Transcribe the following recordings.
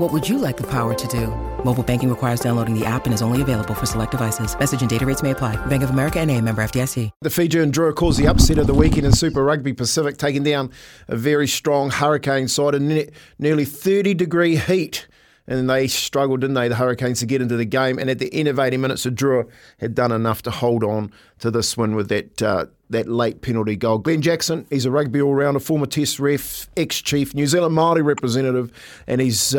What would you like the power to do? Mobile banking requires downloading the app and is only available for select devices. Message and data rates may apply. Bank of America NA, member FDIC. The Fijian Drua caused the upset of the weekend in Super Rugby Pacific, taking down a very strong Hurricane side in nearly 30-degree heat. And they struggled, didn't they, the Hurricanes, to get into the game. And at the end of 80 minutes, the Drua had done enough to hold on to this win with that late penalty goal. Glenn Jackson, he's a rugby all-rounder, former Test ref, ex-chief, New Zealand Māori representative, and he's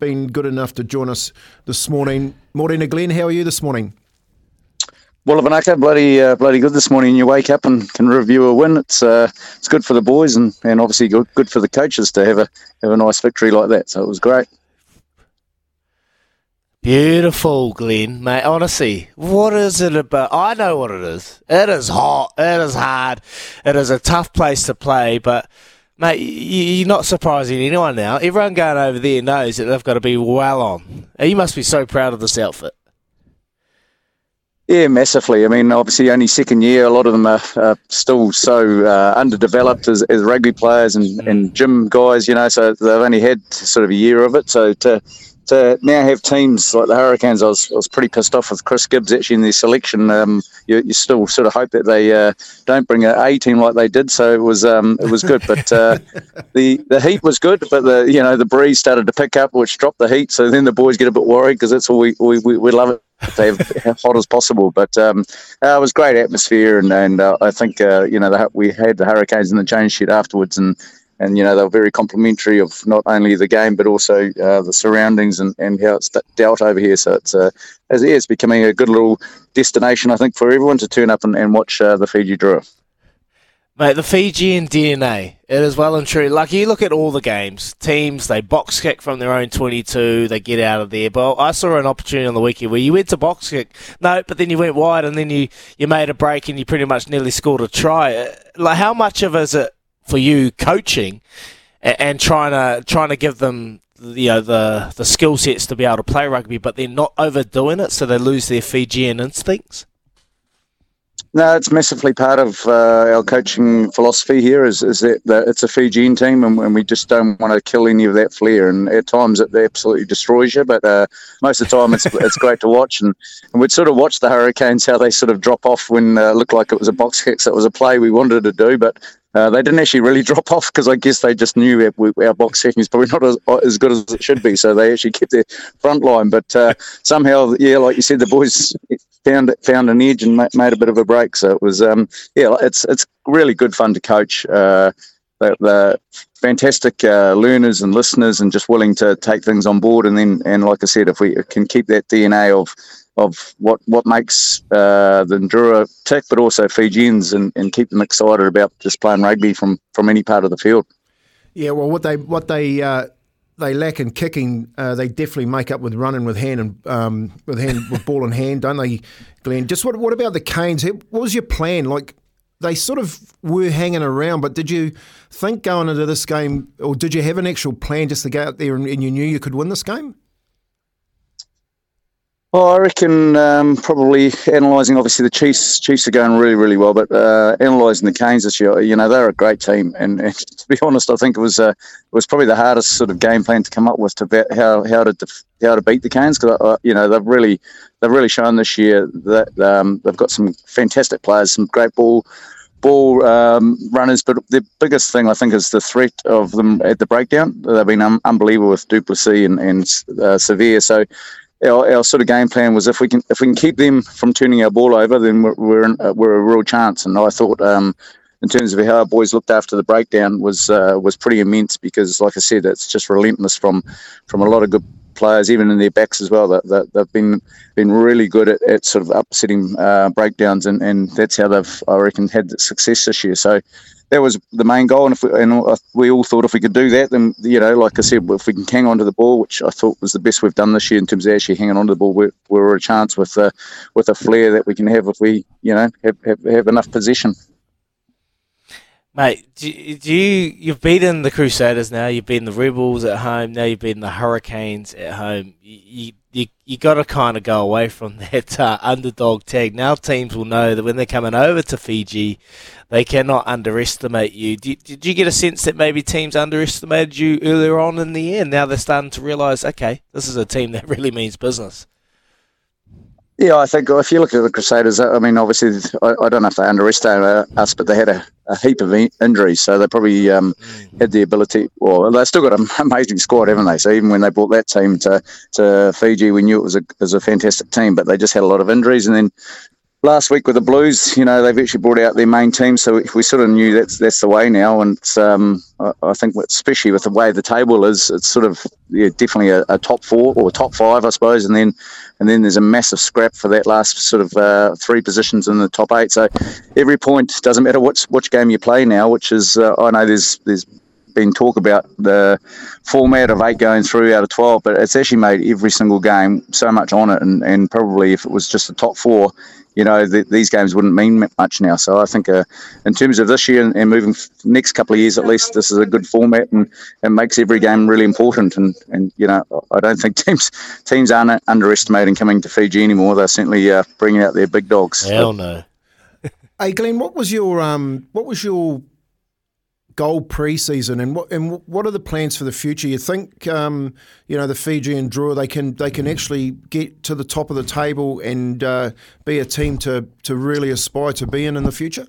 been good enough to join us this morning. Morena, Glenn, how are you this morning? Well, Vanaka, bloody good this morning. You wake up and can review a win. It's good for the boys and obviously good for the coaches to have a nice victory like that. So it was great. Beautiful, Glenn, mate. Honestly, what is it about? I know what it is. It is hot. It is hard. It is a tough place to play, but, mate, you're not surprising anyone now. Everyone going over there knows that they've got to be well on. You must be so proud of this outfit. Yeah, massively. I mean, obviously only second year, a lot of them are still so underdeveloped as rugby players and gym guys, you know, so they've only had sort of a year of it. So to now have teams like the Hurricanes, I was pretty pissed off with Chris Gibbs actually in their selection. You still sort of hope that they don't bring an A team like they did. So it was good, but the heat was good, but the breeze started to pick up, which dropped the heat. So then the boys get a bit worried because that's all we love it. They have hot as possible, but it was great atmosphere, and I think we had the Hurricanes in the change sheet afterwards, and you know, they were very complimentary of not only the game but also the surroundings and how it's dealt over here. So it's becoming a good little destination, I think, for everyone to turn up and watch the Fiji Drua. Mate, the Fijian DNA, it is well and true. Like, you look at all the games, teams, they box kick from their own 22, they get out of there. But I saw an opportunity on the weekend where you went to box kick, no, but then you went wide and then you made a break and you pretty much nearly scored a try. Like, how much of it is it for you coaching and trying to give them, you know, the skill sets to be able to play rugby, but they're not overdoing it so they lose their Fijian instincts? No, it's massively part of our coaching philosophy here is that it's a Fijian team and we just don't want to kill any of that flair. And at times it absolutely destroys you, but most of the time it's great to watch. And we'd sort of watch the Hurricanes, how they sort of drop off when it looked like it was a box kick. So it was a play we wanted to do, but they didn't actually really drop off because I guess they just knew our box setting is probably not as good as it should be. So they actually kept their front line. But somehow, yeah, like you said, the boys found an edge and made a bit of a break. So it was, it's really good fun to coach. The fantastic learners and listeners and just willing to take things on board. And like I said, if we can keep that DNA of what makes the Drua tick, but also Fijians, and keep them excited about just playing rugby from any part of the field. Yeah, well, what they lack in kicking, they definitely make up with running with hand and with ball in hand, don't they, Glenn? Just what about the Canes? What was your plan? Like, they sort of were hanging around, but did you think going into this game, or did you have an actual plan just to go out there and you knew you could win this game? Well, I reckon probably analysing, obviously the Chiefs are going really, really well, but analysing the Canes this year, you know, they're a great team. And to be honest, I think it was probably the hardest sort of game plan to come up with about how to beat the Canes, because they've really shown this year that they've got some fantastic players, some great ball runners, but the biggest thing I think is the threat of them at the breakdown. They've been unbelievable with Duplessis and Severe, so. Our sort of game plan was if we can keep them from turning our ball over, then we're a real chance. And I thought in terms of how our boys looked after the breakdown was pretty immense, because, like I said, it's just relentless from a lot of good players, even in their backs as well. They've been really good at sort of upsetting breakdowns, and that's how they've, I reckon, had success this year. So that was the main goal, and we all thought if we could do that, then, you know, like I said, if we can hang on to the ball, which I thought was the best we've done this year in terms of actually hanging on to the ball, we're a chance with a flair that we can have if we, you know, have enough possession. Mate, you've beaten the Crusaders now, you've beaten the Rebels at home, now you've beaten the Hurricanes at home. You got to kind of go away from that underdog tag. Now teams will know that when they're coming over to Fiji, they cannot underestimate you. Did you get a sense that maybe teams underestimated you earlier on in the year? Now they're starting to realise, okay, this is a team that really means business. Yeah, I think if you look at the Crusaders, I mean, obviously, I don't know if they underestimated us, but they had a heap of injuries, so they probably had the ability. Well, they've still got an amazing squad, haven't they? So even when they brought that team to Fiji, we knew it was a fantastic team, but they just had a lot of injuries. And then last week with the Blues, you know, they've actually brought out their main team, so we sort of knew that's the way now. And it's, I think, especially with the way the table is, it's sort of definitely a top four or top five, I suppose, and then there's a massive scrap for that last sort of three positions in the top eight. So every point doesn't matter which game you play now, which is I know there's been talk about the format of 8 going through out of 12, but it's actually made every single game so much on it, and probably if it was just the top four, you know, these games wouldn't mean much now. So I think in terms of this year and moving next couple of years at least, this is a good format, and it makes every game really important. And you know, I don't think teams aren't underestimating coming to Fiji anymore. They're certainly bringing out their big dogs. Hell no. Hey Glenn, what was your goal pre-season, and what are the plans for the future? You think you know, the Fijian Drua, they can actually get to the top of the table and be a team to really aspire to be in the future?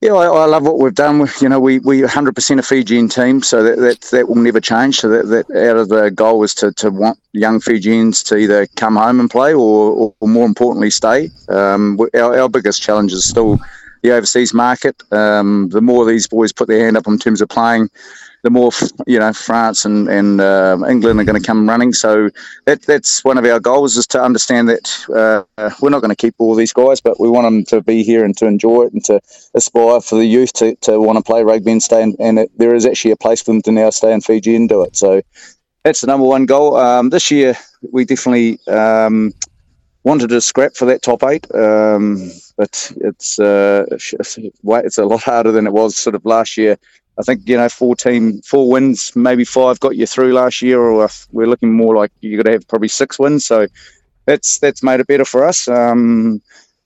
Yeah, I love what we've done. You know, we're 100% a Fijian team, so that will never change. So that out of the goal was to want young Fijians to either come home and play or more importantly stay. Our biggest challenge is still the overseas market. The more these boys put their hand up in terms of playing, the more, you know, France and England are going to come running. So that's one of our goals, is to understand that we're not going to keep all these guys, but we want them to be here and to enjoy it and to aspire for the youth to want to play rugby and stay. And there is actually a place for them to now stay in Fiji and do it. So that's the number one goal. This year, we definitely wanted to scrap for that top eight, but it's a lot harder than it was sort of last year. I think, you know, four wins, maybe five got you through last year, or we're looking more like you're going to have probably 6 wins. So that's made it better for us. And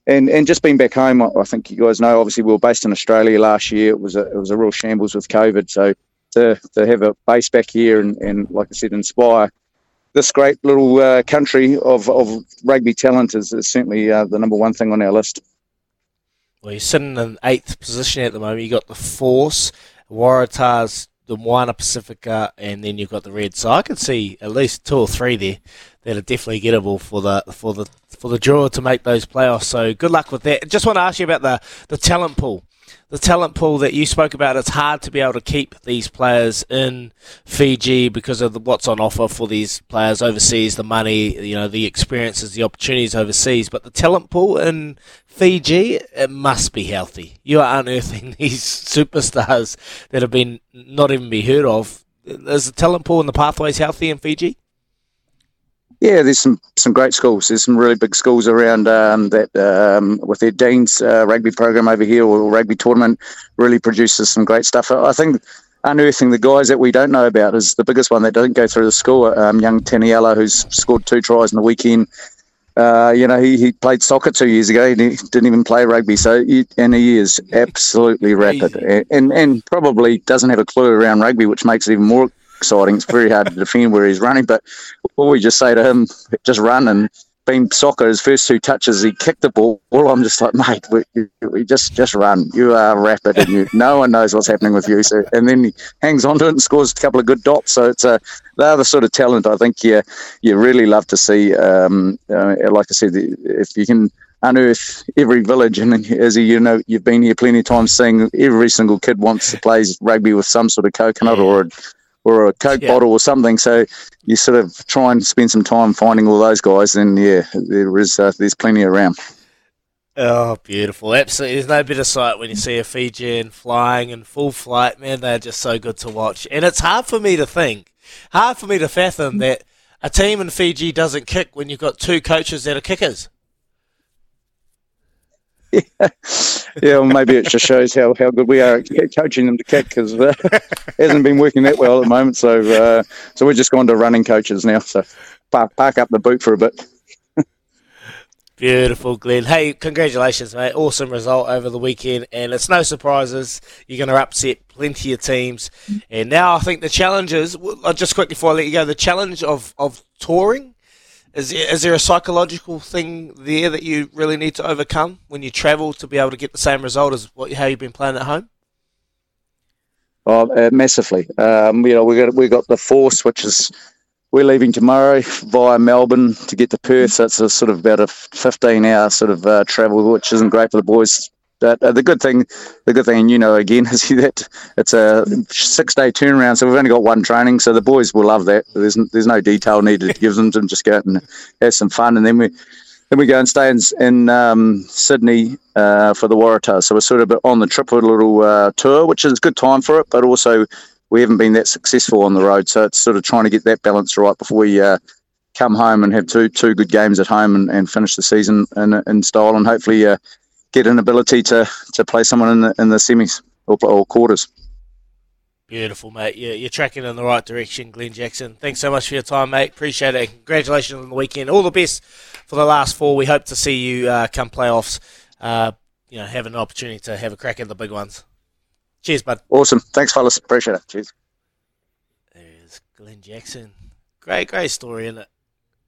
just being back home, I think you guys know, obviously we were based in Australia last year. It was a real shambles with COVID. So to have a base back here and like I said, inspire this great little country of rugby talent is certainly the number one thing on our list. Well, you're sitting in 8th position at the moment. You've got the Force, Waratahs, the Moana Pacifica, and then you've got the Reds. So I could see at least 2 or 3 there that are definitely gettable for the draw to make those playoffs. So good luck with that. Just want to ask you about the talent pool. The talent pool that you spoke about, it's hard to be able to keep these players in Fiji because of what's on offer for these players overseas, the money, you know, the experiences, the opportunities overseas. But the talent pool in Fiji, it must be healthy. You are unearthing these superstars that have been not even be heard of. Is the talent pool and the pathways healthy in Fiji? Yeah, there's some great schools. There's some really big schools around that with their Dean's rugby program over here, or rugby tournament, really produces some great stuff. I think unearthing the guys that we don't know about is the biggest one that doesn't go through the school. Young Taniella, who's scored 2 tries in the weekend. You know, he played soccer 2 years ago, and he didn't even play rugby. And he is absolutely rapid, and probably doesn't have a clue around rugby, which makes it even more exciting. It's very hard to defend where he's running, but all we just say to him, just run, and being soccer, his first 2 touches, he kicked the ball. Well, I'm just like, mate, we just run. You are rapid, and no one knows what's happening with you. So, and then he hangs on to it and scores a couple of good dots. So it's they're the sort of talent I think you really love to see. Like I said, if you can unearth every village. And as you know, you've been here plenty of times, seeing every single kid wants to play rugby with some sort of coconut or a Coke bottle or something. So you sort of try and spend some time finding all those guys, and there's plenty around. Oh, beautiful. Absolutely. There's no better sight when you see a Fijian flying in full flight. Man, they're just so good to watch. And it's hard for me to fathom that a team in Fiji doesn't kick when you've got two coaches that are kickers. Well, maybe it just shows how good we are at coaching them to kick, because it hasn't been working that well at the moment. So we're just going to running coaches now. So park up the boot for a bit. Beautiful, Glenn. Hey, congratulations, mate. Awesome result over the weekend, and it's no surprises. You're going to upset plenty of teams. And now I think the challenge is, just quickly before I let you go, the challenge of touring. Is there a psychological thing there that you really need to overcome when you travel to be able to get the same result as how you've been playing at home? Oh, massively. We got the Force, which is... We're leaving tomorrow via Melbourne to get to Perth, so it's a sort of about a 15-hour sort of travel, which isn't great for the boys. But the good thing, and again, is that it's a 6-day turnaround, so we've only got one training, so the boys will love that. There's no detail needed to give them to just go out and have some fun, and then we go and stay in Sydney for the Waratahs. So we're sort of on the trip with a little tour, which is a good time for it, but also... we haven't been that successful on the road, so it's sort of trying to get that balance right before we come home and have two good games at home and finish the season in style, and hopefully get an ability to play someone in the semis or quarters. Beautiful, mate. You're tracking in the right direction, Glenn Jackson. Thanks so much for your time, mate. Appreciate it. Congratulations on the weekend. All the best for the last four. We hope to see you come playoffs. Have an opportunity to have a crack at the big ones. Cheers, bud. Awesome. Thanks, fellas. Appreciate it. Cheers. There's Glenn Jackson. Great story, isn't it?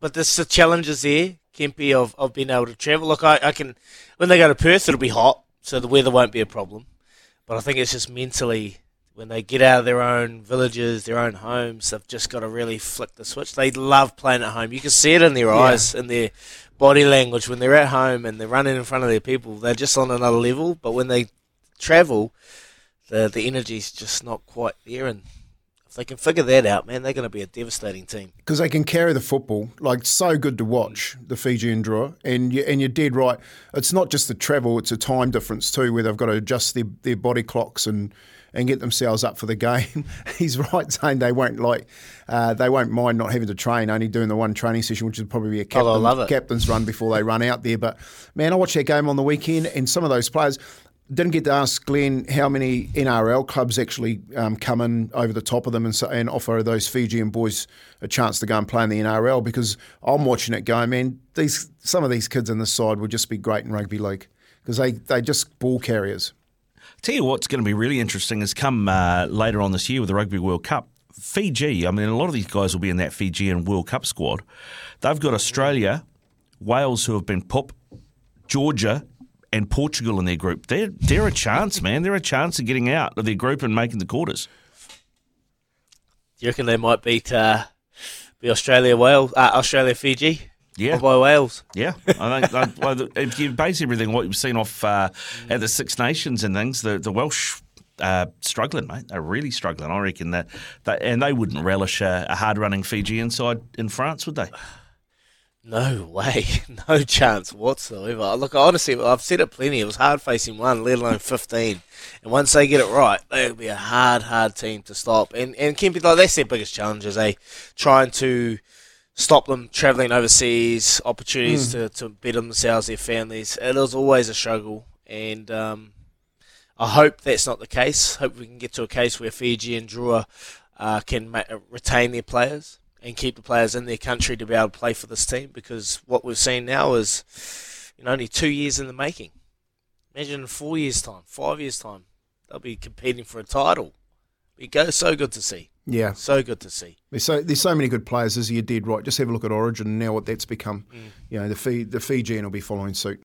But the challenge is there, Kempy, of being able to travel. Look, I can... When they go to Perth, it'll be hot, so the weather won't be a problem. But I think it's just mentally, when they get out of their own villages, their own homes, they've just got to really flick the switch. They love playing at home. You can see it in their eyes, in their body language. When they're at home and they're running in front of their people, they're just on another level. But when they travel... The energy's just not quite there, and if they can figure that out, man, they're going to be a devastating team. Because they can carry the football, so good to watch, the Fijian Drua, and you're dead right. It's not just the travel, it's a time difference too, where they've got to adjust their body clocks and get themselves up for the game. He's right, saying they won't mind not having to train, only doing the one training session, which would probably be a captain's run before they run out there. But, man, I watched that game on the weekend, and some of those players... Didn't get to ask Glenn how many NRL clubs actually come in over the top of them and offer those Fijian boys a chance to go and play in the NRL, because I'm watching it going, man, some of these kids on this side would just be great in rugby league, because they're just ball carriers. Tell you what's going to be really interesting is come later on this year with the Rugby World Cup. Fiji, a lot of these guys will be in that Fijian World Cup squad. They've got Australia, Wales, who have been pop, Georgia, and Portugal in their group. They're a chance, man. They're a chance of getting out of their group and making the quarters. Do you reckon they might beat be Australia, Fiji? Yeah. Or by Wales? Yeah. I think if you base everything what you've seen off at the Six Nations and things, the Welsh are struggling, mate. They're really struggling. I reckon and they wouldn't relish a hard-running Fijian side in France, would they? No way. No chance whatsoever. Look, honestly, I've said it plenty. It was hard facing one, let alone 15. And once they get it right, they'll be a hard team to stop. And Kempy, that's their biggest challenge, is trying to stop them travelling overseas, opportunities to better themselves, their families. It is always a struggle. And I hope that's not the case. Hope we can get to a case where Fiji and Drua can retain their players and keep the players in their country to be able to play for this team, because what we've seen now is only 2 years in the making. Imagine in 4 years' time, 5 years' time, they'll be competing for a title. So good to see. Yeah. So good to see. There's so many good players, as you're dead right. Just have a look at Origin and now what that's become. The Fijian will be following suit.